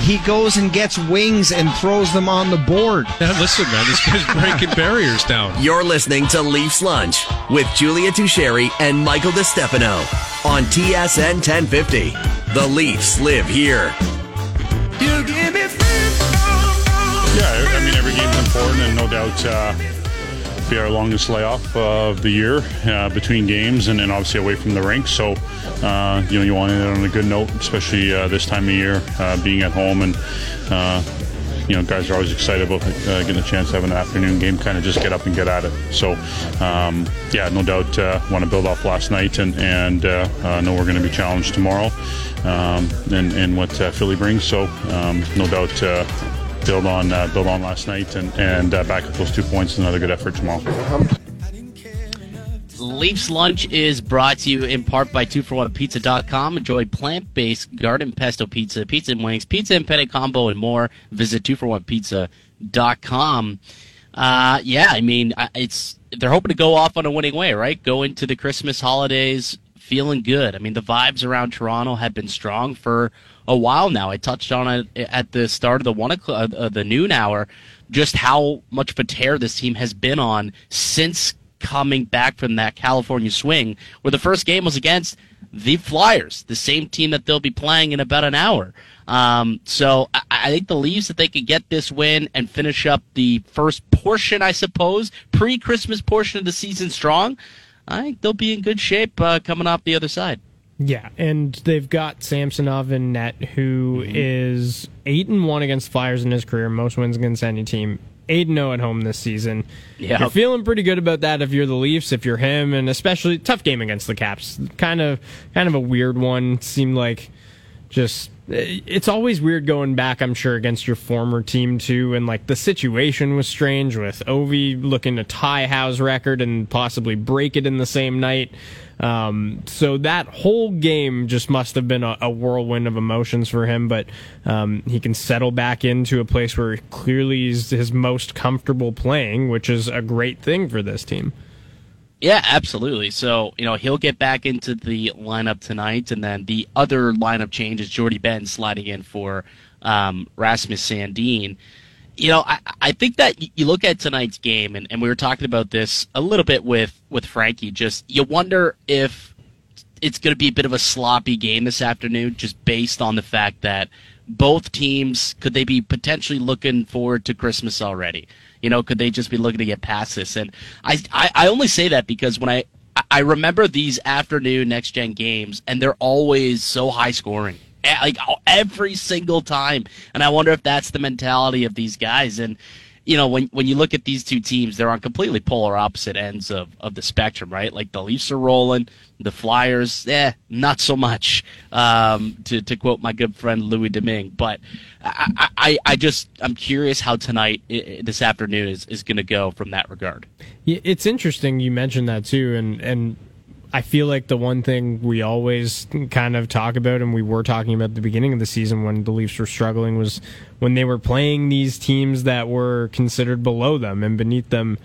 he goes and gets wings and throws them on the board. Yeah, listen, man, this guy's breaking barriers down. You're listening to Leafs Lunch with Julia Tocheri and Michael DiStefano on TSN 1050. The Leafs live here. You give me food. Yeah, I mean, every game's important, and no doubt it'll be our longest layoff of the year between games and then obviously away from the rink. So, you know, you want to end on a good note, especially this time of year, being at home. And, you know, guys are always excited about getting a chance to have an afternoon game, kind of just get up and get at it. So, yeah, no doubt want to build off last night and know we're going to be challenged tomorrow and what Philly brings. So, no doubt build on last night and back up those 2 points. Another good effort tomorrow. Leafs Lunch is brought to you in part by 2for1pizza.com. Enjoy plant-based garden pesto pizza, pizza and wings, pizza and penne combo, and more. Visit 2for1pizza.com. Yeah, I mean, they're hoping to go off on a winning way, right? Go into the Christmas holidays feeling good. I mean, the vibes around Toronto have been strong for a while now. I touched on it at the start of the noon hour, just how much of a tear this team has been on since coming back from that California swing, where the first game was against the Flyers, the same team that they'll be playing in about an hour. So I think the Leafs, that they could get this win and finish up the first portion, I suppose, pre-Christmas portion of the season strong, I think they'll be in good shape coming off the other side. Yeah, and they've got Samsonov in net, who is 8-1 against Flyers in his career, most wins against any team. 8-0 at home this season. Yep. You're feeling pretty good about that if you're the Leafs, if you're him, and especially tough game against the Caps. Kind of a weird one. Seemed like just it's always weird going back, I'm sure, against your former team too, and like the situation was strange with Ovi looking to tie Howe's record and possibly break it in the same night. So that whole game just must have been a whirlwind of emotions for him, but he can settle back into a place where clearly he's his most comfortable playing, which is a great thing for this team. Yeah, absolutely. So, you know, he'll get back into the lineup tonight, and then the other lineup change is Jordie Benn sliding in for Rasmus Sandin. You know, I think that you look at tonight's game, and we were talking about this a little bit with Frankie, just you wonder if it's going to be a bit of a sloppy game this afternoon, just based on the fact that both teams, could they be potentially looking forward to Christmas already? You know, could they just be looking to get past this? And I only say that because when I remember these afternoon next-gen games, and they're always so high-scoring. Like every single time, and I wonder if that's the mentality of these guys. And you know, when you look at these two teams, they're on completely polar opposite ends of the spectrum, right? Like the Leafs are rolling, the Flyers, not so much. To quote my good friend Louis Domingue, but I'm curious how tonight, this afternoon, is going to go from that regard. Yeah, it's interesting you mentioned that too, and. I feel like the one thing we always kind of talk about, and we were talking about at the beginning of the season when the Leafs were struggling, was when they were playing these teams that were considered below them and beneath them,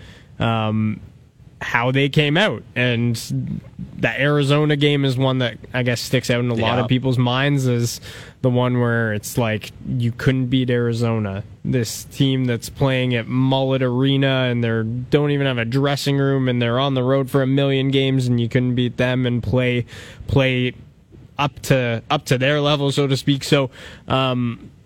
how they came out. And the Arizona game is one that I guess sticks out in a lot of people's minds as the one where it's like you couldn't beat Arizona. This team that's playing at Mullet Arena, and they don't even have a dressing room, and they're on the road for a million games, and you couldn't beat them and play up to their level, so to speak. So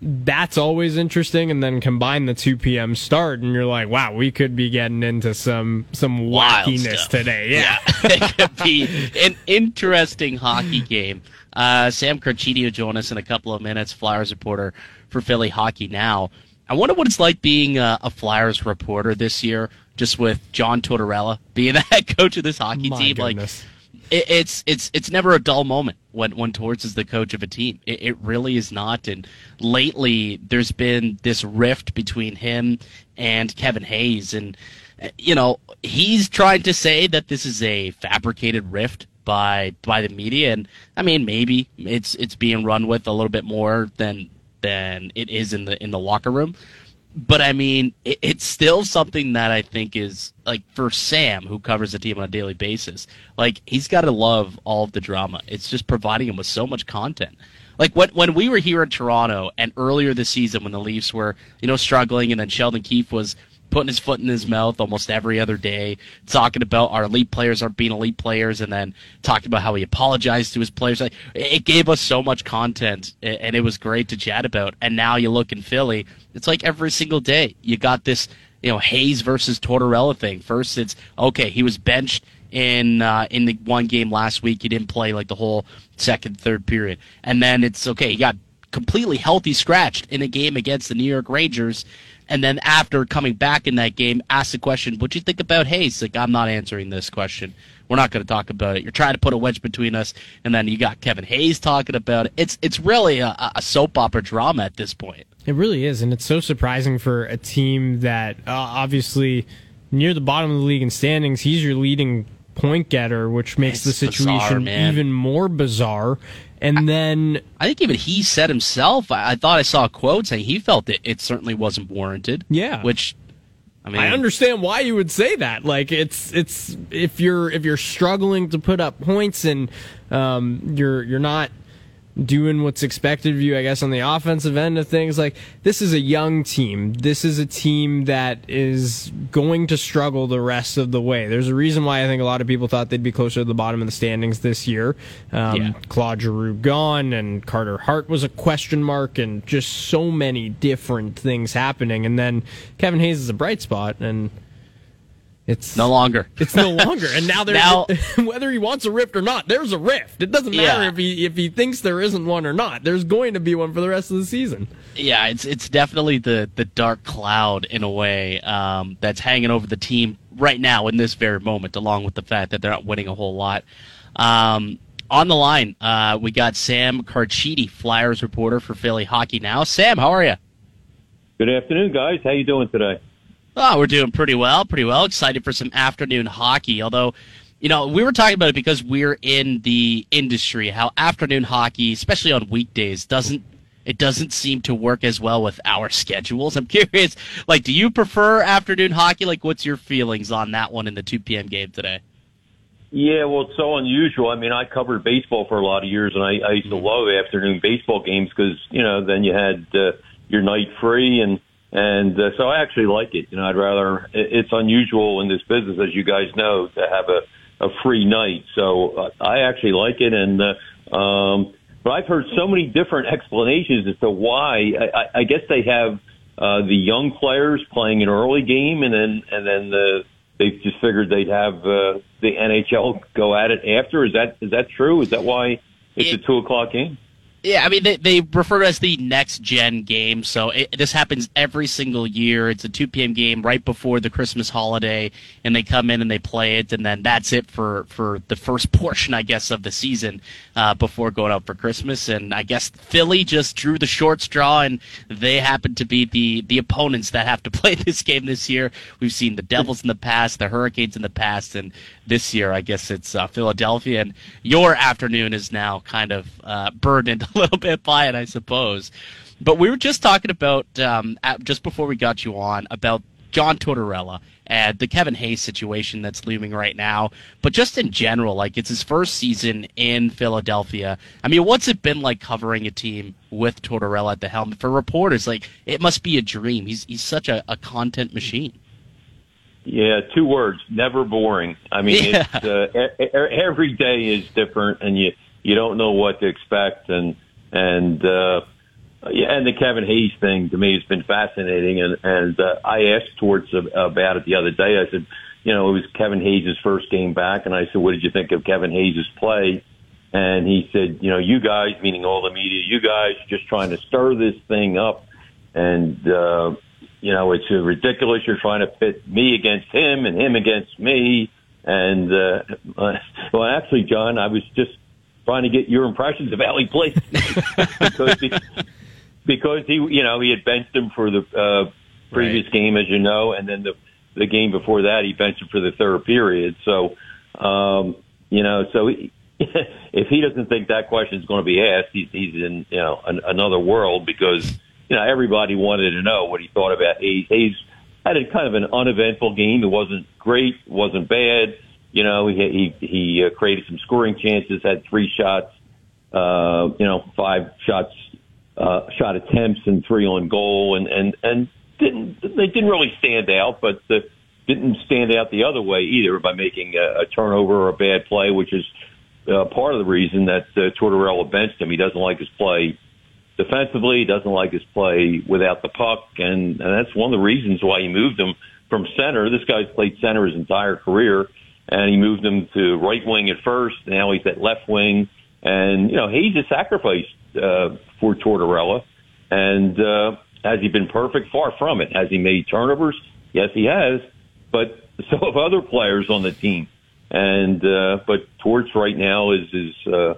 that's always interesting. And then combine the 2 p.m. start, and you're like, wow, we could be getting into some wild wackiness stuff today. Yeah. It could be an interesting hockey game. Sam Carchidi will join us in a couple of minutes, Flyers reporter for Philly Hockey Now. I wonder what it's like being a Flyers reporter this year, just with John Tortorella being the head coach of this hockey team. Goodness. Like, it's never a dull moment when Torts is the coach of a team. It really is not. And lately, there's been this rift between him and Kevin Hayes, and you know he's trying to say that this is a fabricated rift by the media, and I mean maybe it's being run with a little bit more than it is in the locker room. But, I mean, it's still something that I think is, like, for Sam, who covers the team on a daily basis, like, he's got to love all of the drama. It's just providing him with so much content. Like when we were here in Toronto and earlier this season when the Leafs were, struggling, and then Sheldon Keefe was putting his foot in his mouth almost every other day, talking about our elite players aren't being elite players, and then talking about how he apologized to his players. It gave us so much content, and it was great to chat about. And now you look in Philly, it's like every single day you got this, Hayes versus Tortorella thing. First, it's okay, he was benched in the one game last week. He didn't play like the whole second, third period. And then it's okay, he got completely healthy scratched in a game against the New York Rangers. And then after coming back in that game, asked the question, what'd you think about Hayes? Like, I'm not answering this question. We're not going to talk about it. You're trying to put a wedge between us. And then you got Kevin Hayes talking about it. It's really a soap opera drama at this point. It really is. And it's so surprising for a team that obviously near the bottom of the league in standings, he's your leading point getter, which makes the situation bizarre, even more bizarre. And then I think even he said himself, I thought I saw a quote saying he felt it certainly wasn't warranted. Yeah. Which I understand why you would say that. Like it's if you're struggling to put up points and you're not doing what's expected of you, I guess, on the offensive end of things. Like, this is a young team. This is a team that is going to struggle the rest of the way. There's a reason why I think a lot of people thought they'd be closer to the bottom of the standings this year. Claude Giroux gone, and Carter Hart was a question mark, and just so many different things happening. And then Kevin Hayes is a bright spot, and it's no longer. It's no longer. And now whether he wants a rift or not, there's a rift. It doesn't matter if he thinks there isn't one or not. There's going to be one for the rest of the season. Yeah, it's definitely the dark cloud in a way that's hanging over the team right now in this very moment, along with the fact that they're not winning a whole lot. On the line, we got Sam Carchidi, Flyers reporter for Philly Hockey Now. Sam, how are you? Good afternoon, guys. How you doing today? Oh, we're doing pretty well. Excited for some afternoon hockey. Although, we were talking about it because we're in the industry, how afternoon hockey, especially on weekdays, doesn't seem to work as well with our schedules. I'm curious, like, do you prefer afternoon hockey? Like, what's your feelings on that one in the 2 p.m. game today? Yeah, well, it's so unusual. I mean, I covered baseball for a lot of years, and I used to love afternoon baseball games because, then you had your night free and so I actually like it. I'd rather. It's unusual in this business, as you guys know, to have a free night. So I actually like it. And but I've heard so many different explanations as to why. I guess they have the young players playing an early game, and then they just figured they'd have the NHL go at it after. Is that true? Is that why it's a 2:00 game? Yeah, I mean, they refer to it as the next-gen game, so this happens every single year. It's a 2 p.m. game right before the Christmas holiday, and they come in and they play it, and then that's it for the first portion, I guess, of the season before going out for Christmas. And I guess Philly just drew the short straw, and they happen to be the opponents that have to play this game this year. We've seen the Devils in the past, the Hurricanes in the past, and this year, I guess it's Philadelphia, and your afternoon is now kind of burdened a little bit by it, I suppose. But we were just talking about, just before we got you on, about John Tortorella and the Kevin Hayes situation that's looming right now. But just in general, like, it's his first season in Philadelphia. I mean, what's it been like covering a team with Tortorella at the helm? For reporters, like, it must be a dream. He's such a content machine. Yeah, two words, never boring. I mean, It's, every day is different, and you don't know what to expect. And the Kevin Hayes thing, to me, has been fascinating. And I asked Torts about it the other day. I said, it was Kevin Hayes' first game back, and I said, what did you think of Kevin Hayes' play? And he said, you guys, meaning all the media, you guys just trying to stir this thing up, and it's ridiculous. You're trying to pit me against him and him against me. And, well, actually, John, I was just trying to get your impressions of how he played. because he, he had benched him for the previous game, as you know, and then the game before that, he benched him for the third period. So, so if he doesn't think that question is going to be asked, he's in, another world, because everybody wanted to know what he thought about Hayes. Hayes had a kind of an uneventful game. It wasn't great, wasn't bad. He created some scoring chances, had three shots, five shots, shot attempts and three on goal, and they didn't really stand out, but didn't stand out the other way either by making a turnover or a bad play, which is part of the reason that Tortorella benched him. He doesn't like his play defensively. He doesn't like his play without the puck, and that's one of the reasons why he moved him from center. This guy's played center his entire career, and he moved him to right wing at first. Now he's at left wing, and Hayes is sacrificed for Tortorella. And has he been perfect? Far from it. Has he made turnovers? Yes, he has. But so have other players on the team. And but Torts right now is a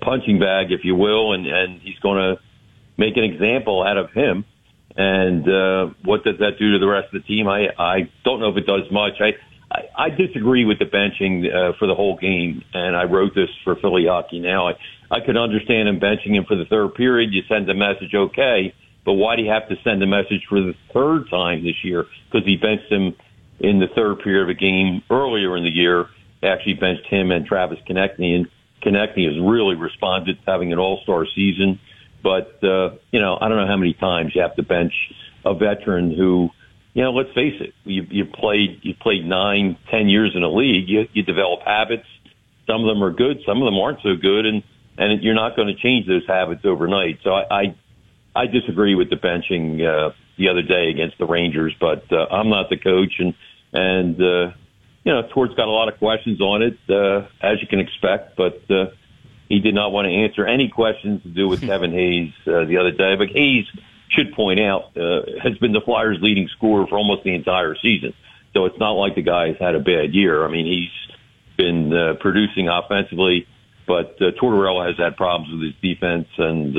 punching bag, if you will, and he's going to make an example out of him. And what does that do to the rest of the team? I don't know if it does much. I disagree with the benching for the whole game, and I wrote this for Philly Hockey Now. I could understand him benching him for the third period. You send the message, okay, but why do you have to send the message for the third time this year? Because he benched him in the third period of a game earlier in the year. They actually benched him and Travis Konecny, and Konecny has really responded to having an all-star season. But, I don't know how many times you have to bench a veteran who, let's face it, you've played 9, 10 years in a league. You develop habits. Some of them are good. Some of them aren't so good. And you're not going to change those habits overnight. So I disagree with the benching the other day against the Rangers, but I'm not the coach. And Tort's got a lot of questions on it, as you can expect, but he did not want to answer any questions to do with Kevin Hayes the other day. But Hayes, should point out, has been the Flyers' leading scorer for almost the entire season. So it's not like the guy's had a bad year. I mean, he's been producing offensively, but Tortorella has had problems with his defense, and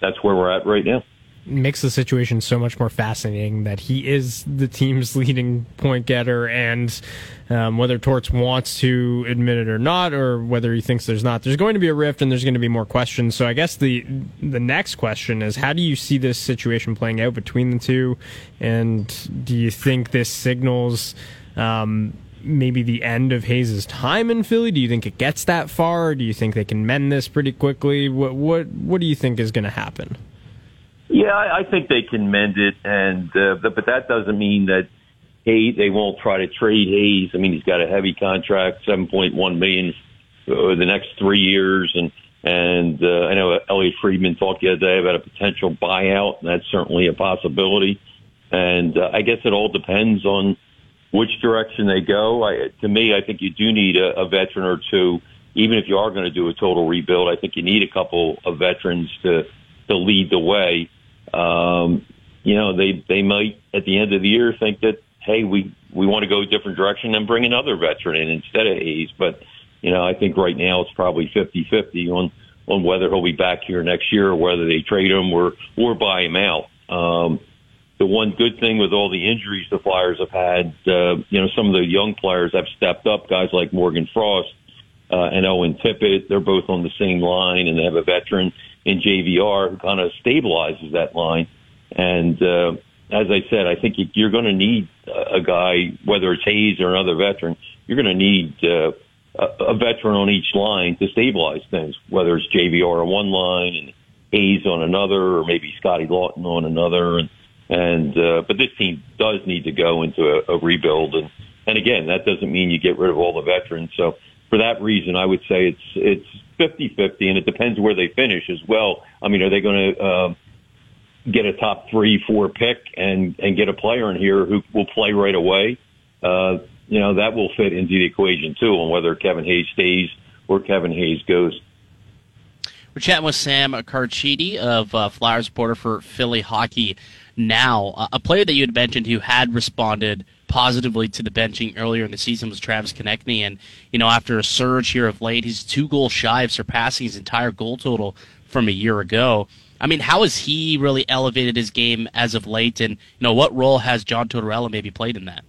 that's where we're at right now. Makes the situation so much more fascinating that he is the team's leading point getter, and whether Torts wants to admit it or not, or whether he thinks there's not, there's going to be a rift and there's going to be more questions. So I guess the next question is, how do you see this situation playing out between the two, and do you think this signals maybe the end of Hayes' time in Philly? Do you think it gets that far, or do you think they can mend this pretty quickly? What do you think is going to happen? Yeah, I think they can mend it, and but that doesn't mean that they won't try to trade Hayes. I mean, he's got a heavy contract, $7.1 million over the next 3 years, and I know Elliot Friedman talked the other day about a potential buyout, and that's certainly a possibility. And I guess it all depends on which direction they go. To me, I think you do need a veteran or two, even if you are going to do a total rebuild. I think you need a couple of veterans to lead the way. They might at the end of the year think that, hey, we want to go a different direction and bring another veteran in instead of Hayes. But, I think right now it's probably 50-50 on whether he'll be back here next year or whether they trade him or buy him out. The one good thing with all the injuries the Flyers have had, some of the young players have stepped up, guys like Morgan Frost and Owen Tippett. They're both on the same line, and they have a veteran in JVR who kind of stabilizes that line. And as I said, I think you're going to need a guy, whether it's Hayes or another veteran, you're going to need a veteran on each line to stabilize things, whether it's JVR on one line and Hayes on another, or maybe Scotty Laughton on another. But this team does need to go into a rebuild. And again, that doesn't mean you get rid of all the veterans. So for that reason, I would say it's 50-50, and it depends where they finish as well. I mean, are they going to get a top 3-4 pick and get a player in here who will play right away? That will fit into the equation, too, on whether Kevin Hayes stays or Kevin Hayes goes. We're chatting with Sam Carchidi of Flyers reporter for Philly Hockey Now. A player that you had mentioned who had responded positively to the benching earlier in the season was Travis Konecny, and after a surge here of late, he's 2 goals shy of surpassing his entire goal total from a year ago. I mean, how has he really elevated his game as of late, and what role has John Tortorella maybe played in that?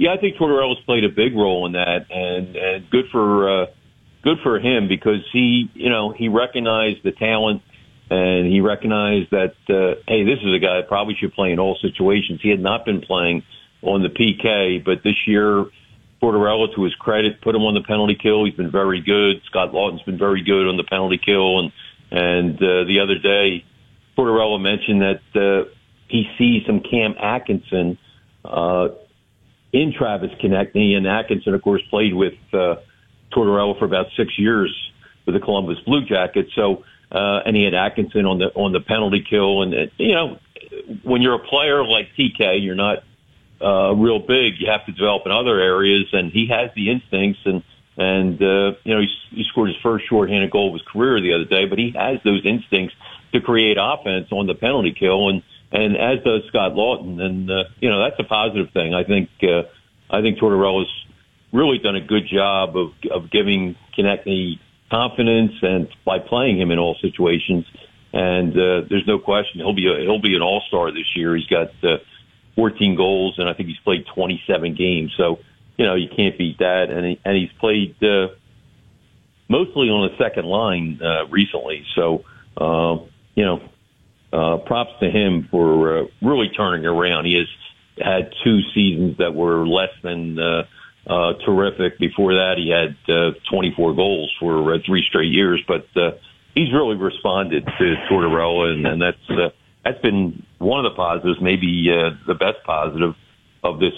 Yeah, I think Tortorella's played a big role in that, and good for him, because he recognized the talent. And he recognized that, hey, this is a guy that probably should play in all situations. He had not been playing on the PK, but this year Tortorella, to his credit, put him on the penalty kill. He's been very good. Scott Laughton's been very good on the penalty kill. And the other day, Tortorella mentioned that he sees some Cam Atkinson in Travis Konecny. And Atkinson, of course, played with Tortorella for about 6 years with the Columbus Blue Jackets. So he had Atkinson on the penalty kill. And, you know, when you're a player like TK, you're not real big. You have to develop in other areas, and he has the instincts. And he scored his first shorthanded goal of his career the other day, but he has those instincts to create offense on the penalty kill, and as does Scott Laughton. And that's a positive thing. I think Tortorella's really done a good job of giving Konecny confidence and by playing him in all situations. And there's no question he'll be an all-star this year. He's got 14 goals, and I think he's played 27 games. So, you know, you can't beat that. And he's played mostly on the second line recently. So props to him for really turning around. He has had 2 seasons that were less than terrific. Before that, he had 24 goals for 3 straight years. But he's really responded to Tortorella, and that's been one of the positives, maybe the best positive of this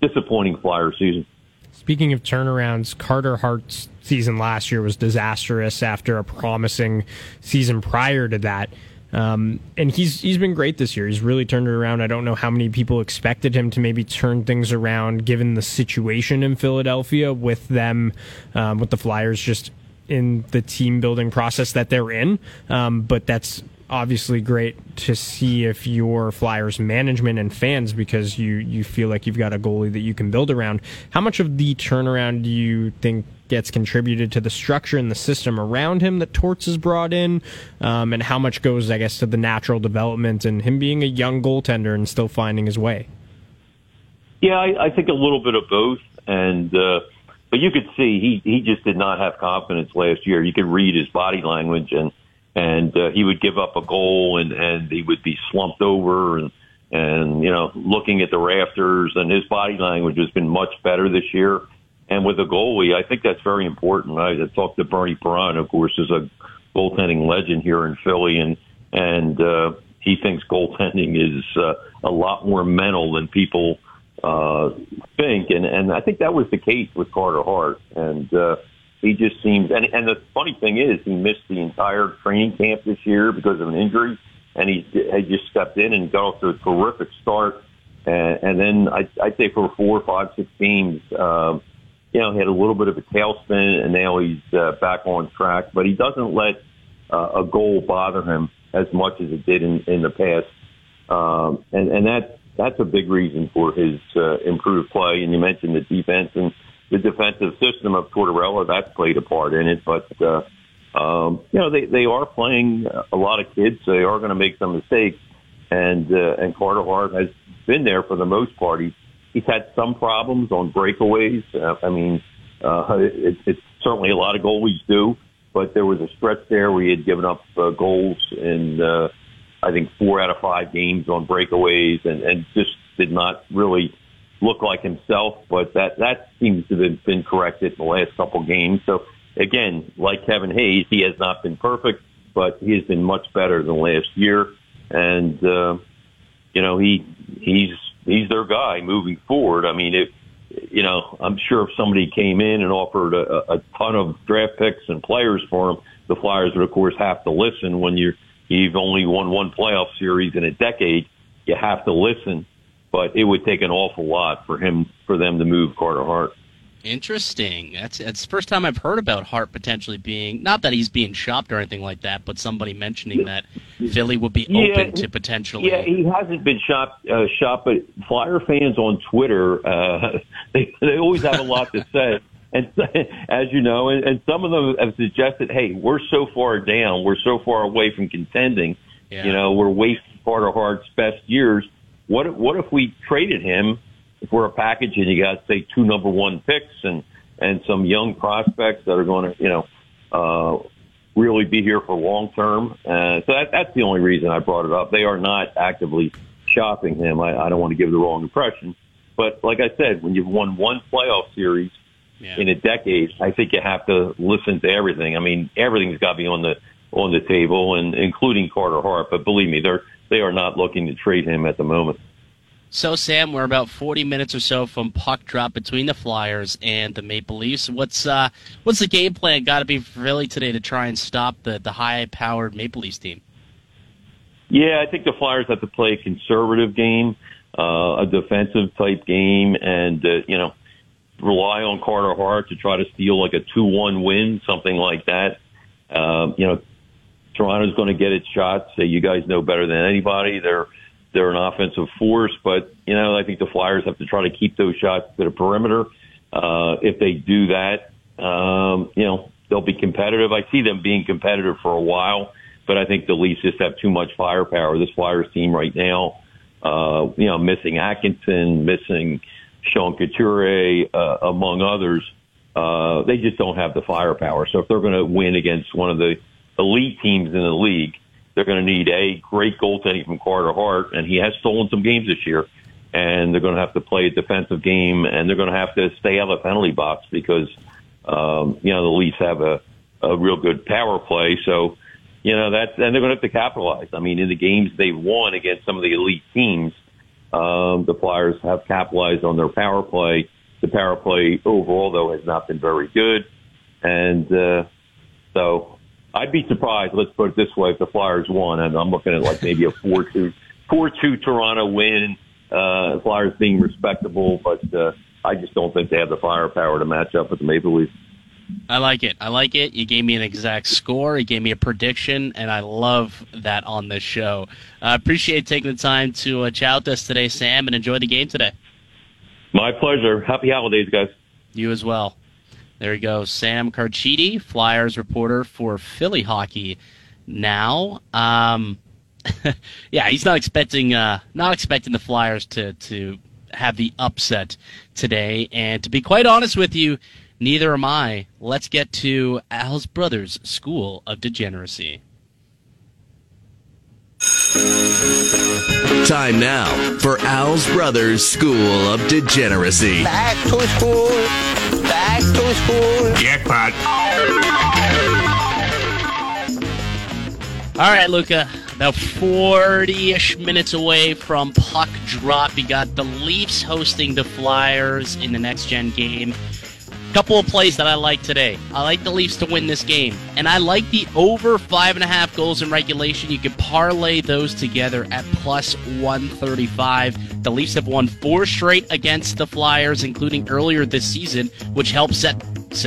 disappointing Flyer season. Speaking of turnarounds, Carter Hart's season last year was disastrous after a promising season prior to that. And he's been great this year. He's really turned it around. I don't know how many people expected him to maybe turn things around given the situation in Philadelphia with them, with the Flyers just in the team building process that they're in. But that's obviously great to see if you're Flyers management and fans, because you feel like you've got a goalie that you can build around. How much of the turnaround do you think gets contributed to the structure and the system around him that Torts has brought in, and how much goes, I guess, to the natural development and him being a young goaltender and still finding his way? Yeah, I think a little bit of both, but you could see he just did not have confidence last year. You could read his body language, and he would give up a goal, and he would be slumped over and looking at the rafters, and his body language has been much better this year. And with a goalie, I think that's very important. I talked to Bernie Parent, of course, is a goaltending legend here in Philly, and he thinks goaltending is a lot more mental than people think, and I think that was the case with Carter Hart, and he just seems, and the funny thing is, he missed the entire training camp this year because of an injury, and he just stepped in and got off to a terrific start. And then I'd say for 4, 5, 6 games, he had a little bit of a tailspin, and now he's back on track. But he doesn't let a goal bother him as much as it did in the past, and that's a big reason for his improved play. And you mentioned the defense and the defensive system of Tortorella, that's played a part in it, but they are playing a lot of kids, so they are going to make some mistakes, and Carter Hart has been there for the most part. He's had some problems on breakaways. It's certainly a lot of goalies do, but there was a stretch there where he had given up goals in, I think, 4 out of 5 games on breakaways, and just did not really look like himself, but that seems to have been corrected in the last couple games. So, again, like Kevin Hayes, he has not been perfect, but he has been much better than last year. And he's their guy moving forward. I mean, I'm sure if somebody came in and offered a ton of draft picks and players for him, the Flyers would, of course, have to listen. When you've only won 1 playoff series in a decade, you have to listen. But it would take an awful lot for them to move Carter Hart. Interesting. That's the first time I've heard about Hart potentially being, not that he's being shopped or anything like that, but somebody mentioning that Philly would be open to potentially. Yeah, he hasn't been shopped, but Flyer fans on Twitter, they always have a lot to say. And as you know, and some of them have suggested, hey, we're so far down, we're so far away from contending, we're wasting Carter Hart's best years. What if we traded him for a package and you got, say, 2 number 1 picks and some young prospects that are going to, really be here for long term? So that's the only reason I brought it up. They are not actively shopping him. I don't want to give the wrong impression. But like I said, when you've won one playoff series in a decade, I think you have to listen to everything. I mean, everything's got to be on the table, and including Carter Hart. But believe me, they are not looking to trade him at the moment. So, Sam, we're about 40 minutes or so from puck drop between the Flyers and the Maple Leafs. What's the game plan got to be for Philly today to try and stop the high-powered Maple Leafs team? Yeah, I think the Flyers have to play a conservative game, a defensive-type game, and, rely on Carter Hart to try to steal like a 2-1 win, something like that. Toronto's going to get its shots. So you guys know better than anybody. They're an offensive force, but, I think the Flyers have to try to keep those shots to the perimeter. If they do that, they'll be competitive. I see them being competitive for a while, but I think the Leafs just have too much firepower. This Flyers team right now, missing Atkinson, missing Sean Couturier, among others, they just don't have the firepower. So if they're going to win against one of the elite teams in the league, they're going to need a great goaltending from Carter Hart, and he has stolen some games this year. And they're going to have to play a defensive game, and they're going to have to stay out of the penalty box because, the Leafs have a real good power play. So, and they're going to have to capitalize. I mean, in the games they've won against some of the elite teams, the Flyers have capitalized on their power play. The power play overall, though, has not been very good. And so I'd be surprised, let's put it this way, if the Flyers won. And I'm looking at like maybe a 4-2 Toronto win, Flyers being respectable. But I just don't think they have the firepower to match up with the Maple Leafs. I like it. You gave me an exact score. You gave me a prediction, and I love that on this show. I appreciate taking the time to chat with us today, Sam, and enjoy the game today. My pleasure. Happy holidays, guys. You as well. There you go. Sam Carchidi, Flyers reporter for Philly Hockey Now. Yeah, he's not expecting the Flyers to have the upset today. And to be quite honest with you, neither am I. Let's get to Al's Brothers School of Degeneracy. Time now for Al's Brothers School of Degeneracy. Back to school. Jackpot. All right, Luca. About 40-ish minutes away from puck drop. You got the Leafs hosting the Flyers in the next-gen game. Couple of plays that I like today. I like the Leafs to win this game. And I like the over 5.5 goals in regulation. You could parlay those together at plus 135. The Leafs have won 4 straight against the Flyers, including earlier this season, which helped set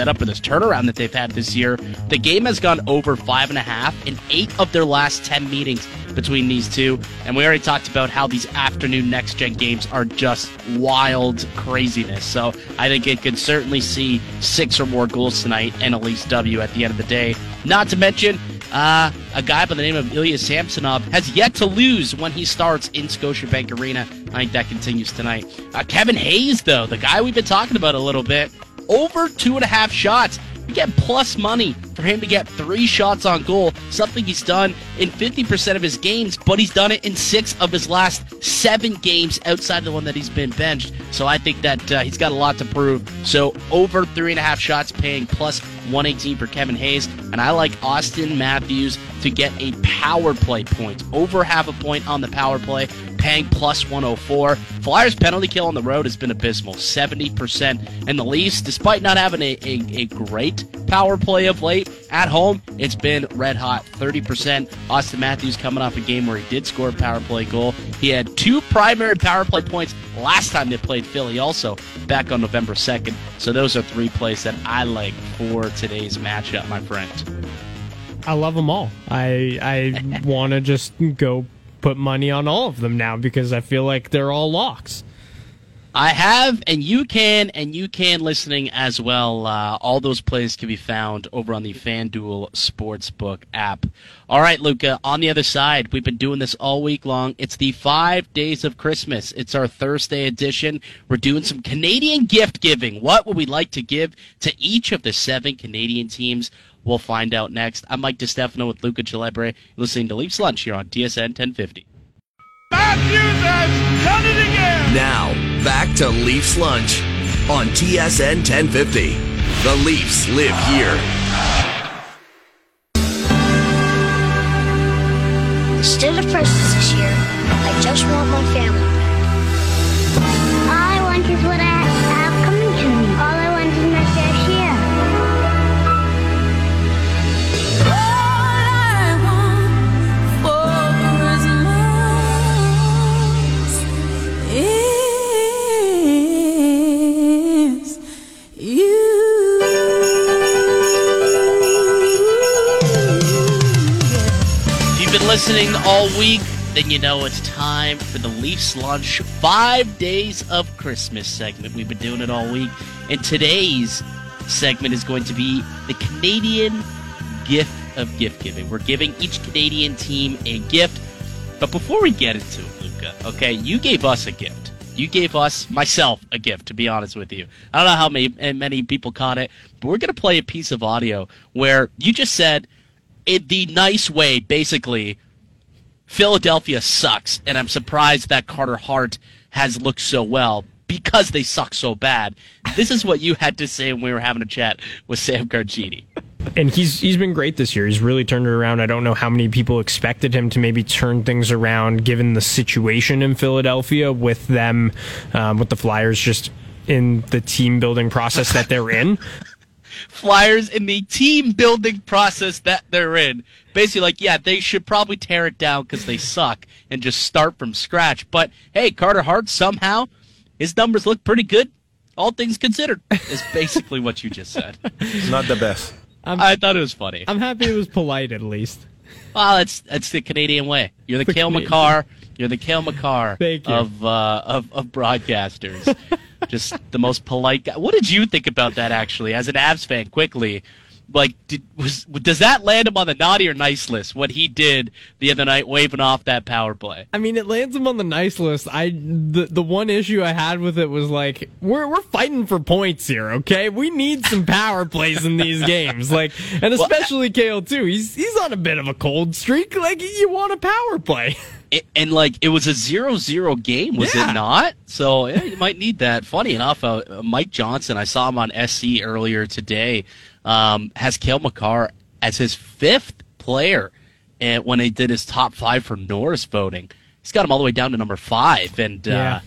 up for this turnaround that they've had this year. The game has gone over 5.5 in 8 of their last 10 meetings between these two. And we already talked about how these afternoon next-gen games are just wild craziness. So I think it could certainly see 6 or more goals tonight and at least W at the end of the day. Not to mention, a guy by the name of Ilya Samsonov has yet to lose when he starts in Scotiabank Arena. I think that continues tonight. Kevin Hayes, though, the guy we've been talking about a little bit, over 2.5 shots. You get plus money for him to get 3 shots on goal, something he's done in 50% of his games, but he's done it in 6 of his last 7 games outside the one that he's been benched. So I think that he's got a lot to prove. So over 3.5 shots paying plus 118 for Kevin Hayes. And I like Austin Matthews to get a power play point, over 0.5 point on the power play, paying plus 104. Flyers' penalty kill on the road has been abysmal, 70%. And the Leafs, despite not having a great power play of late, at home, it's been red hot, 30%. Austin Matthews coming off a game where he did score a power play goal. He had 2 primary power play points last time they played Philly also, back on November 2nd. So those are 3 plays that I like for today's matchup, my friend. I love them all. I want to just go put money on all of them now because I feel like they're all locks. I have, and you can listening as well. All those plays can be found over on the FanDuel Sportsbook app. All right, Luca, on the other side, we've been doing this all week long. It's the 5 days of Christmas. It's our Thursday edition. We're doing some Canadian gift giving. What would we like to give to each of the 7 Canadian teams? We'll find out next. I'm Mike DiStefano with Luca Celebre, listening to Leafs Lunch here on TSN 1050. Matthews has done it again! Now, back to Leafs Lunch on TSN 1050. The Leafs live here. Still depressed this year. I just want my family back. All I want is what I have coming to me. All I want is my fair share. All I want for Christmas is you. Listening all week, then you know it's time for the Leafs Lunch 5 Days of Christmas segment. We've been doing it all week, and today's segment is going to be the Canadian gift of gift giving. We're giving each Canadian team a gift, but before we get into it, Luca, okay, you gave us a gift. You gave us, myself, a gift, to be honest with you. I don't know how many people caught it, but we're going to play a piece of audio where you just said, in the nice way, basically, Philadelphia sucks, and I'm surprised that Carter Hart has looked so well because they suck so bad. This is what you had to say when we were having a chat with Sam Carchidi. And he's been great this year. He's really turned it around. I don't know how many people expected him to maybe turn things around given the situation in Philadelphia with them, with the Flyers just in the team-building process that they're in. Flyers in the team-building process that they're in. Basically, like, yeah, they should probably tear it down because they suck and just start from scratch. But, hey, Carter Hart, somehow, his numbers look pretty good, all things considered, is basically what you just said. Not the best. I thought it was funny. I'm happy it was polite, at least. Well, it's the Canadian way. You're the Cale Makar. You're the Cale Makar of broadcasters. Just the most polite guy. What did you think about that, actually, as an Avs fan, quickly? Like, does that land him on the naughty or nice list, what he did the other night, waving off that power play? I mean, it lands him on the nice list. The one issue I had with it was, like, we're fighting for points here, okay? We need some power plays in these games. Like, and especially Cale, too. He's on a bit of a cold streak. Like, you want a power play. And, like, it was a 0-0 game, was it not? So, yeah, you might need that. Funny enough, Mike Johnson, I saw him on SC earlier today, has Cale Makar as his fifth player and when they did his top five for Norris voting. He's got him all the way down to number five. And, who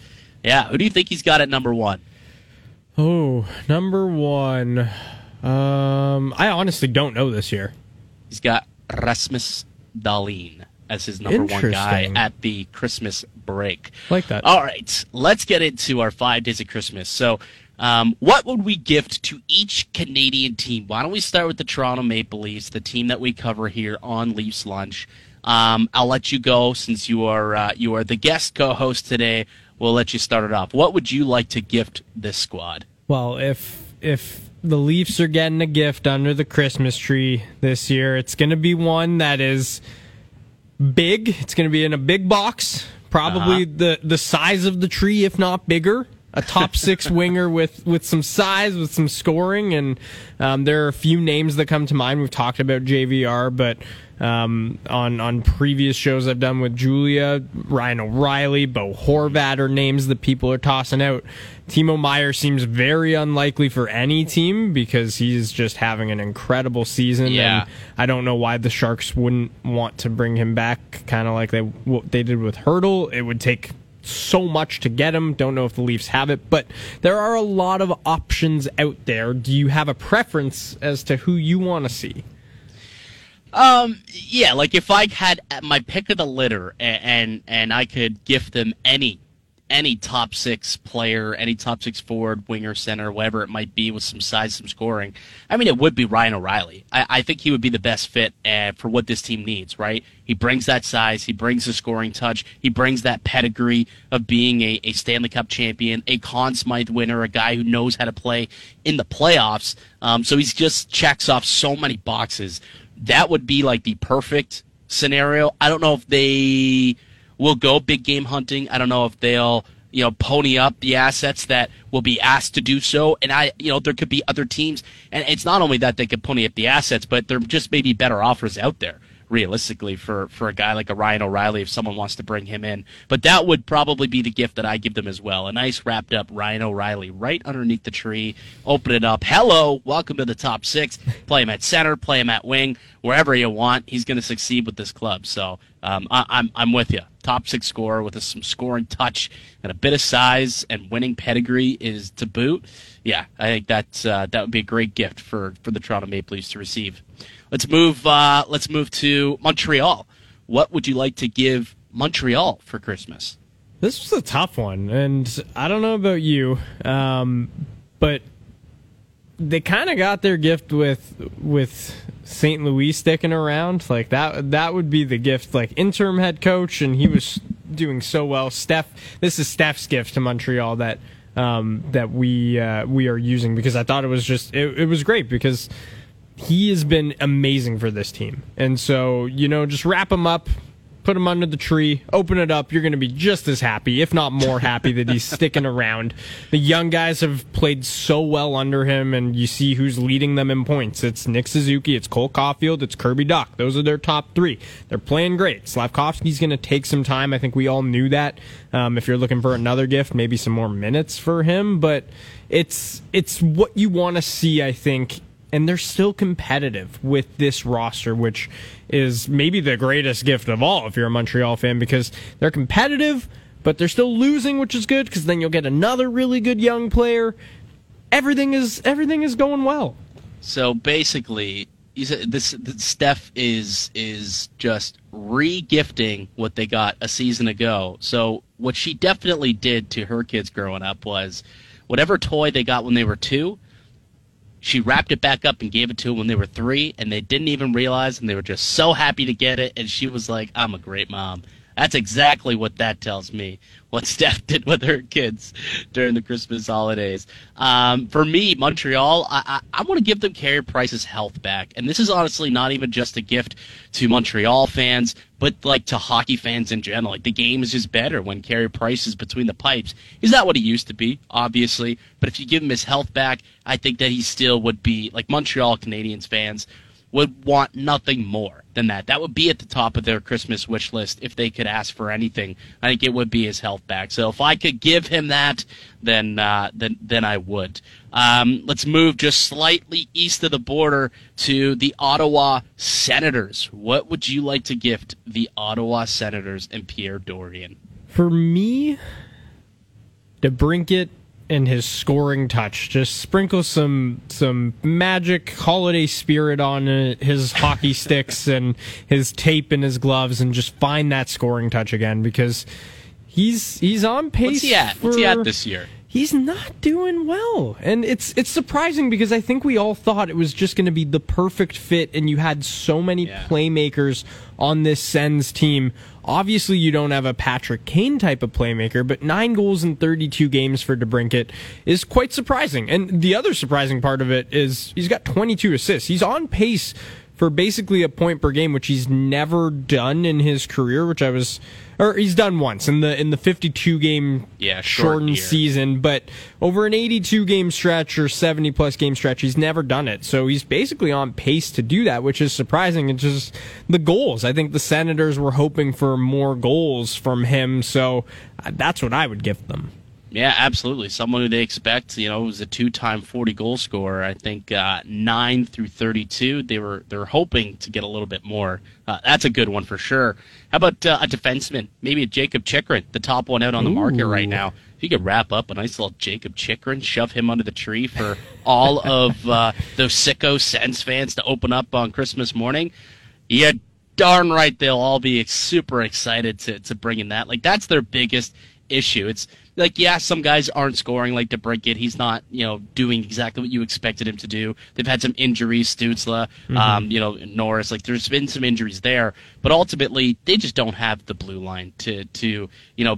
do you think he's got at number one? Oh, number one. I honestly don't know this year. He's got Rasmus Dahlin as his number one guy at the Christmas break. Like that. All right, let's get into our 5 days of Christmas. So, what would we gift to each Canadian team? Why don't we start with the Toronto Maple Leafs, the team that we cover here on Leafs Lunch. I'll let you go since you are the guest co-host today. We'll let you start it off. What would you like to gift this squad? Well, if the Leafs are getting a gift under the Christmas tree this year, it's going to be one that is big. It's going to be in a big box, probably the size of the tree, if not bigger. A top six winger with some size, with some scoring, and there are a few names that come to mind. We've talked about JVR, but on previous shows I've done with Julia, Ryan O'Reilly, Bo Horvat are names that people are tossing out. Timo Meier seems very unlikely for any team because he's just having an incredible season, and I don't know why the Sharks wouldn't want to bring him back, kind of like they did with Hurdle. It would take so much to get him. Don't know if the Leafs have it, but there are a lot of options out there. Do you have a preference as to who you want to see? Yeah, like if I had my pick of the litter and I could gift them any top six player, any top six forward, winger, center, whatever it might be with some size, some scoring, I mean, it would be Ryan O'Reilly. I think he would be the best fit for what this team needs, right? He brings that size. He brings the scoring touch. He brings that pedigree of being a Stanley Cup champion, a Conn Smythe winner, a guy who knows how to play in the playoffs. So he just checks off so many boxes. That would be like the perfect scenario. I don't know if they will go big game hunting. I don't know if they'll, pony up the assets that will be asked to do so. And there could be other teams, and it's not only that they could pony up the assets, but there just may be better offers out there, realistically, for a guy like a Ryan O'Reilly, if someone wants to bring him in. But that would probably be the gift that I give them as well. A nice wrapped-up Ryan O'Reilly right underneath the tree. Open it up. Hello, welcome to the top six. Play him at center, play him at wing, wherever you want. He's going to succeed with this club. So I'm with you. Top six scorer with some scoring touch and a bit of size and winning pedigree is to boot. Yeah, I think that would be a great gift for the Toronto Maple Leafs to receive. Let's move to Montreal. What would you like to give Montreal for Christmas? This was a tough one, and I don't know about you, but they kind of got their gift with St. Louis sticking around. Like that would be the gift, like interim head coach, and he was doing so well. Steph, this is Steph's gift to Montreal that we are using, because I thought it was just it was great, because he has been amazing for this team. And so, just wrap him up, put him under the tree, open it up. You're going to be just as happy, if not more happy, that he's sticking around. The young guys have played so well under him, and you see who's leading them in points. It's Nick Suzuki, it's Cole Caulfield, it's Kirby Dach. Those are their top three. They're playing great. Slavkovsky's going to take some time. I think we all knew that. If you're looking for another gift, maybe some more minutes for him. But it's what you want to see, I think. And they're still competitive with this roster, which is maybe the greatest gift of all if you're a Montreal fan, because they're competitive, but they're still losing, which is good, because then you'll get another really good young player. Everything is going well. So basically, you said this Steph is just re-gifting what they got a season ago. So what she definitely did to her kids growing up was whatever toy they got when they were 2, she wrapped it back up and gave it to them when they were 3, and they didn't even realize, and they were just so happy to get it, and she was like, I'm a great mom. That's exactly what that tells me, what Steph did with her kids during the Christmas holidays. For me, Montreal, I want to give them Carey Price's health back. And this is honestly not even just a gift to Montreal fans, but like to hockey fans in general. Like, the game is just better when Carey Price is between the pipes. He's not what he used to be, obviously, but if you give him his health back, I think that he still would be, like, Montreal Canadiens fans would want nothing more than that. That would be at the top of their Christmas wish list if they could ask for anything. I think it would be his health back. So if I could give him that, then I would. Let's move just slightly east of the border to the Ottawa Senators. What would you like to gift the Ottawa Senators and Pierre Dorion? For me, DeBrincat and his scoring touch. Just sprinkle some magic holiday spirit on his hockey sticks and his tape and his gloves, and just find that scoring touch again, because he's on pace. What's he at this year? He's not doing well. And it's surprising, because I think we all thought it was just going to be the perfect fit, and you had so many playmakers on this Sens team. Obviously, you don't have a Patrick Kane type of playmaker, but 9 goals in 32 games for DeBrincat is quite surprising. And the other surprising part of it is he's got 22 assists. He's on pace for basically a point per game, which he's never done in his career, or he's done once in the 52 game shortened season, but over an 82 game stretch or 70 plus game stretch, he's never done it. So he's basically on pace to do that, which is surprising. It's just the goals. I think the Senators were hoping for more goals from him, so that's what I would give them. Yeah, absolutely. Someone who they expect, was a 2-time 40-goal scorer. I think 9 through 32, they're hoping to get a little bit more. That's a good one for sure. How about a defenseman? Maybe a Jakob Chychrun, the top one out on the market right now. If you could wrap up a nice little Jakob Chychrun, shove him under the tree for all of those sicko Sens fans to open up on Christmas morning, you're darn right they'll all be super excited to bring in that. Like, that's their biggest issue. It's like, some guys aren't scoring like DeBrincat. He's not, doing exactly what you expected him to do. They've had some injuries, Stützle, Norris. Like, there's been some injuries there, but ultimately they just don't have the blue line to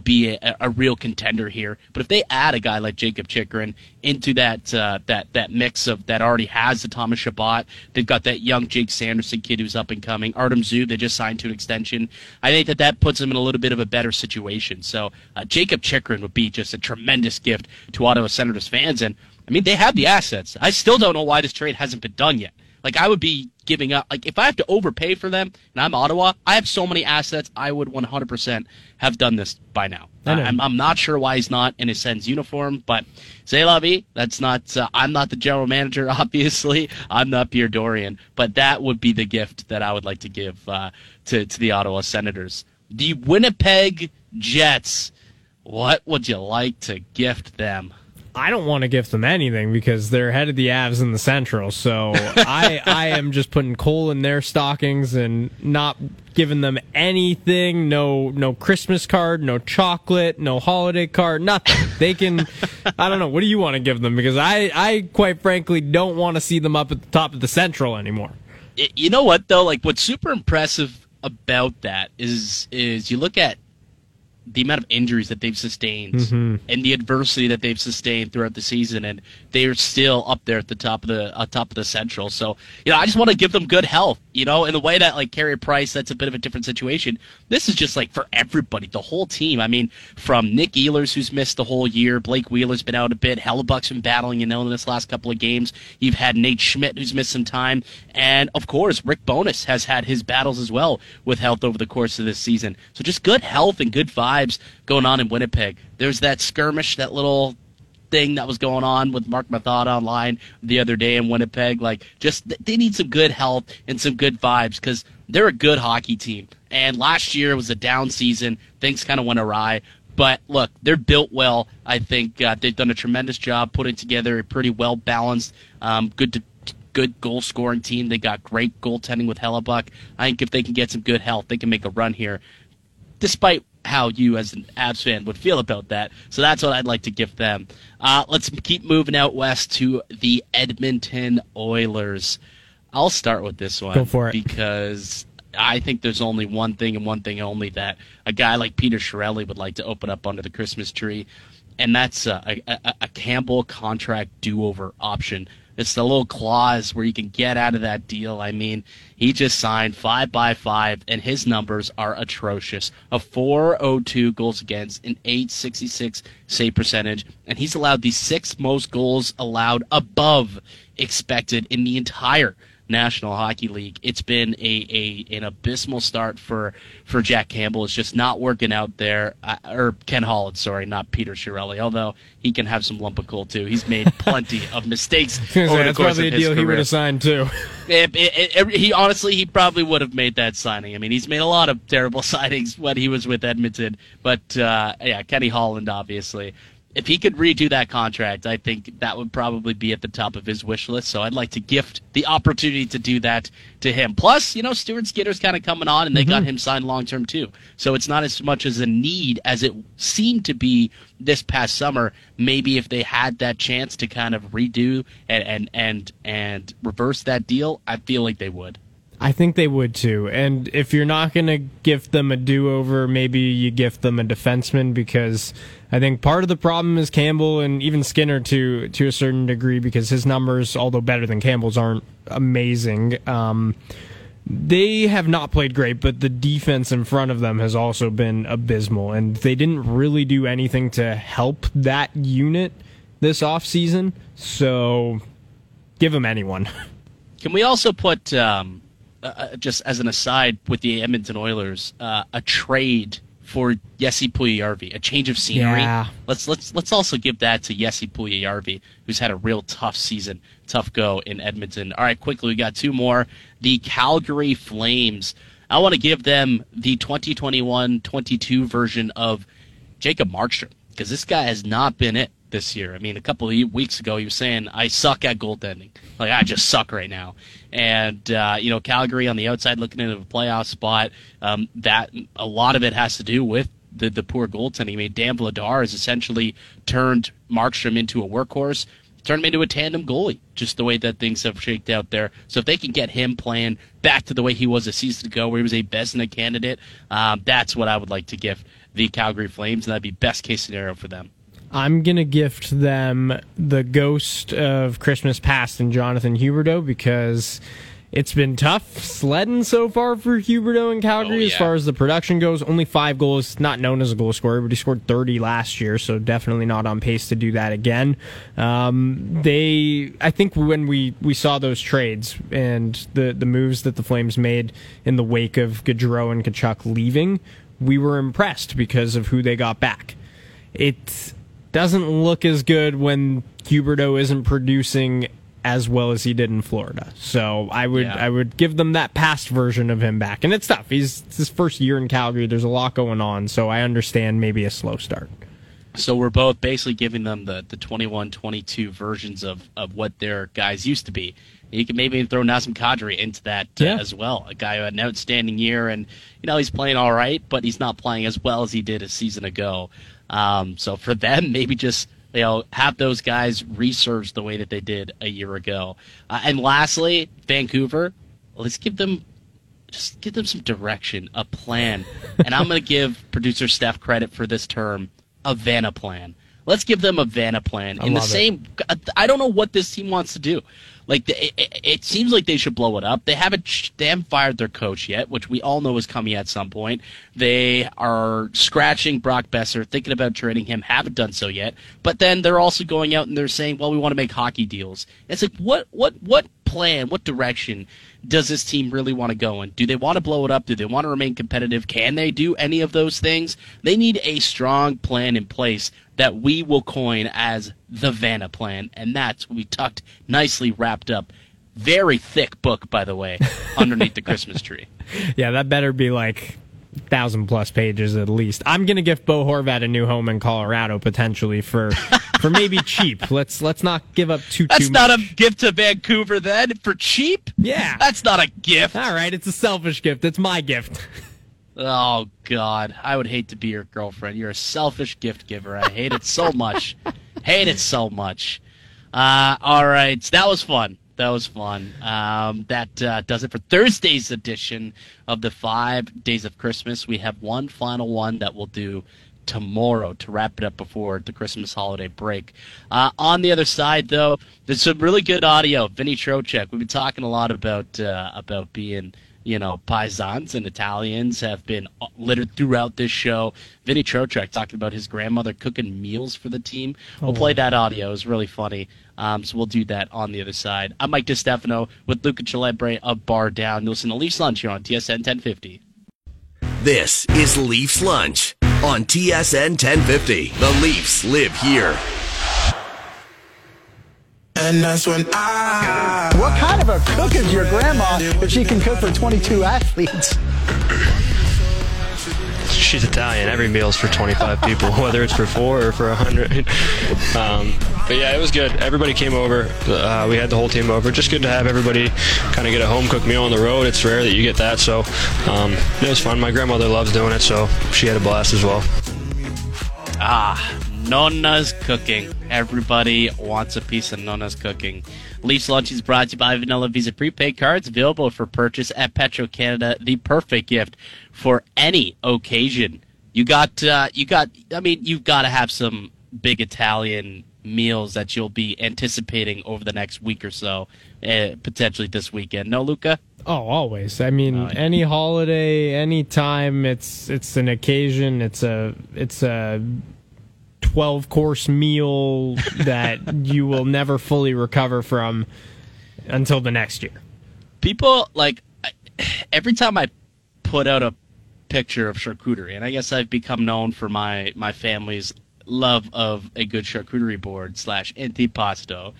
be a real contender here. But if they add a guy like Jakob Chychrun into that mix of that already has the Thomas Chabot, they've got that young Jake Sanderson kid who's up and coming. Artem Zub, they just signed to an extension. I think that puts them in a little bit of a better situation. So Jakob Chychrun would be just a tremendous gift to Ottawa Senators fans. And, I mean, they have the assets. I still don't know why this trade hasn't been done yet. Like, I would be giving up. Like, if I have to overpay for them, and I'm Ottawa, I have so many assets, I would 100% have done this by now. I'm not sure why he's not in his Sens uniform, but c'est la vie. That's not, I'm not the general manager, obviously. I'm not Pierre Dorion. But that would be the gift that I would like to give to the Ottawa Senators. The Winnipeg Jets, what would you like to gift them? I don't want to gift them anything because they're head of the Avs in the Central, so I am just putting coal in their stockings and not giving them anything. No Christmas card, no chocolate, no holiday card, nothing. They can, I don't know, what do you want to give them? Because I quite frankly don't want to see them up at the top of the Central anymore. You know what, though? Like, what's super impressive about that is you look at the amount of injuries that they've sustained and the adversity that they've sustained throughout the season, and they are still up there at the top of the Central. So, you know, I just want to give them good health. You know, in the way that, like, Carey Price, that's a bit of a different situation. This is just, like, for everybody, the whole team. I mean, from Nick Ehlers, who's missed the whole year, Blake Wheeler's been out a bit, Hellebuck's been battling an illness last couple of games. You've had Nate Schmidt, who's missed some time, and, of course, Rick Bowness has had his battles as well with health over the course of this season. So just good health and good vibes going on in Winnipeg. There's that skirmish, that little thing that was going on with Mark Method online the other day in Winnipeg. Like, just, they need some good health and some good vibes because they're a good hockey team. And last year was a down season. Things kind of went awry. But, look, they're built well. I think they've done a tremendous job putting together a pretty well-balanced, good goal-scoring team. They got great goaltending with Hellebuck. I think if they can get some good health, they can make a run here, despite how you as an Avs fan would feel about that. So that's what I'd like to give them. Let's keep moving out west to the Edmonton Oilers. I'll start with this one. Go for it. Because I think there's only one thing and one thing only that a guy like Peter Chiarelli would like to open up under the Christmas tree, and that's a Campbell contract do-over option. It's the little clause where you can get out of that deal. I mean, he just signed 5x5, and his numbers are atrocious. A 4.02 goals against, an 8.66 save percentage, and he's allowed the 6th most goals allowed above expected in the entire National Hockey League. It's been an abysmal start for Jack Campbell. It's just not working out there. Or Ken Holland, sorry, not Peter Chiarelli, although he can have some lump of coal too. He's made plenty of mistakes over the course of his career. That's probably a deal he would have signed too. He probably would have made that signing. I mean, he's made a lot of terrible signings when he was with Edmonton. But, Kenny Holland, obviously. If he could redo that contract, I think that would probably be at the top of his wish list. So I'd like to gift the opportunity to do that to him. Plus, you know, Stuart Skinner's kind of coming on, and they got him signed long-term too. So it's not as much as a need as it seemed to be this past summer. Maybe if they had that chance to kind of redo and reverse that deal, I feel like they would. I think they would, too. And if you're not going to gift them a do-over, maybe you gift them a defenseman, because I think part of the problem is Campbell and even Skinner to a certain degree, because his numbers, although better than Campbell's, aren't amazing. They have not played great, but the defense in front of them has also been abysmal, and they didn't really do anything to help that unit this offseason, so give them anyone. Can we also put... just as an aside with the Edmonton Oilers, a trade for Jesse Puljujärvi, a change of scenery. Yeah. Let's also give that to Jesse Puljujärvi, who's had a real tough season, tough go in Edmonton. All right, quickly, we got two more. The Calgary Flames. I want to give them the 2021-22 version of Jacob Markstrom, because this guy has not been it this year. I mean, a couple of weeks ago, he was saying, I suck at goaltending. Like, I just suck right now. And, Calgary on the outside looking into a playoff spot, that a lot of it has to do with the poor goaltending. I mean, Dan Vladar has essentially turned Markstrom into a workhorse, turned him into a tandem goalie, just the way that things have shaked out there. So if they can get him playing back to the way he was a season ago, where he was a Vezina candidate, that's what I would like to give the Calgary Flames, and that'd be best case scenario for them. I'm going to gift them the ghost of Christmas past in Jonathan Huberdeau, because It's been tough sledding so far for Huberdeau in Calgary as far as the production goes. Only 5 goals, not known as a goal scorer, but he scored 30 last year, so definitely not on pace to do that again. I think when we saw those trades and the moves that the Flames made in the wake of Gaudreau and Kachuk leaving, we were impressed because of who they got back. It doesn't look as good when Huberdeau isn't producing as well as he did in Florida. So I would give them that past version of him back. And it's tough. It's his first year in Calgary. There's a lot going on. So I understand maybe a slow start. So we're both basically giving them the 21-22 versions of what their guys used to be. You can maybe throw Nazem Kadri into that as well. A guy who had an outstanding year and, you know, he's playing all right, but he's not playing as well as he did a season ago. So for them, maybe just, you know, have those guys research the way that they did a year ago. And lastly, Vancouver, let's give them some direction, a plan. And I'm going to give producer Steph credit for this term, a Vanna plan. Let's give them a Vanna plan. I don't know what this team wants to do. Like it seems like they should blow it up. They haven't fired their coach yet, which we all know is coming at some point. They are scratching Brock Besser, thinking about trading him. Haven't done so yet. But then they're also going out and they're saying, "Well, we want to make hockey deals." It's like, what plan, what direction does this team really want to go in? Do they want to blow it up? Do they want to remain competitive? Can they do any of those things? They need a strong plan in place that we will coin as the Vanna plan, and that's what we tucked nicely wrapped up. Very thick book, by the way, underneath the Christmas tree. Yeah, that better be like 1,000-plus pages at least. I'm going to give Bo Horvat a new home in Colorado, potentially, for maybe cheap. Let's not give up too much. That's not a gift to Vancouver, then? For cheap? Yeah. That's not a gift. All right, it's a selfish gift. It's my gift. Oh, God. I would hate to be your girlfriend. You're a selfish gift giver. I hate it so much. Hate it so much. All right. That was fun. That does it for Thursday's edition of the 5 Days of Christmas. We have one final one that we'll do tomorrow to wrap it up before the Christmas holiday break. On the other side, though, there's some really good audio. Vinny Trocek. We've been talking a lot about being, you know, Paisans and Italians have been littered throughout this show. Vinny Trocek talking about his grandmother cooking meals for the team. We'll play that audio. It's really funny. So we'll do that on the other side. I'm Mike DiStefano with Luca Celebre of Bar Down. You listen to Leafs Lunch here on TSN 1050. This is Leafs Lunch on TSN 1050. The Leafs live here. And that's when what kind of a cook is your grandma if she can cook for 22 athletes? She's Italian. Every meal's for 25 people, whether it's for 4 or for 100. But yeah, it was good. Everybody came over. We had the whole team over. Just good to have everybody kind of get a home-cooked meal on the road. It's rare that you get that, so it was fun. My grandmother loves doing it, so she had a blast as well. Nonna's cooking. Everybody wants a piece of Nonna's cooking. Leafs Lunch is brought to you by Vanilla Visa prepaid cards, available for purchase at Petro-Canada. The perfect gift for any occasion. You've got to have some big Italian meals that you'll be anticipating over the next week or so, potentially this weekend. No, Luca? Oh, always. I mean, any holiday, any time, it's an occasion. It's a 12-course meal that you will never fully recover from until the next year. People, every time I put out a picture of charcuterie, and I guess I've become known for my family's love of a good charcuterie board / antipasto,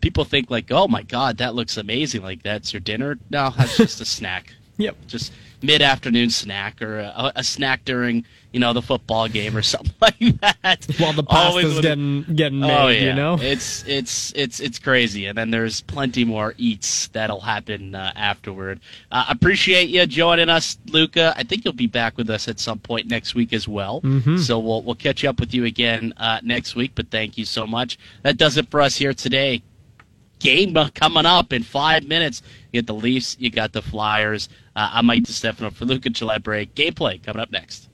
people think, oh, my God, that looks amazing. That's your dinner? No, that's just a snack. Yep. Just mid-afternoon snack or a snack during, the football game or something like that. While the pasta's getting made, It's crazy. And then there's plenty more eats that'll happen afterward. Appreciate you joining us, Luca. I think you'll be back with us at some point next week as well. Mm-hmm. So we'll catch up with you again next week, but thank you so much. That does it for us here today. Game coming up in 5 minutes. You get the Leafs, you got the Flyers. I'm Mike DiStefano for Luca Celebre. Gameplay coming up next.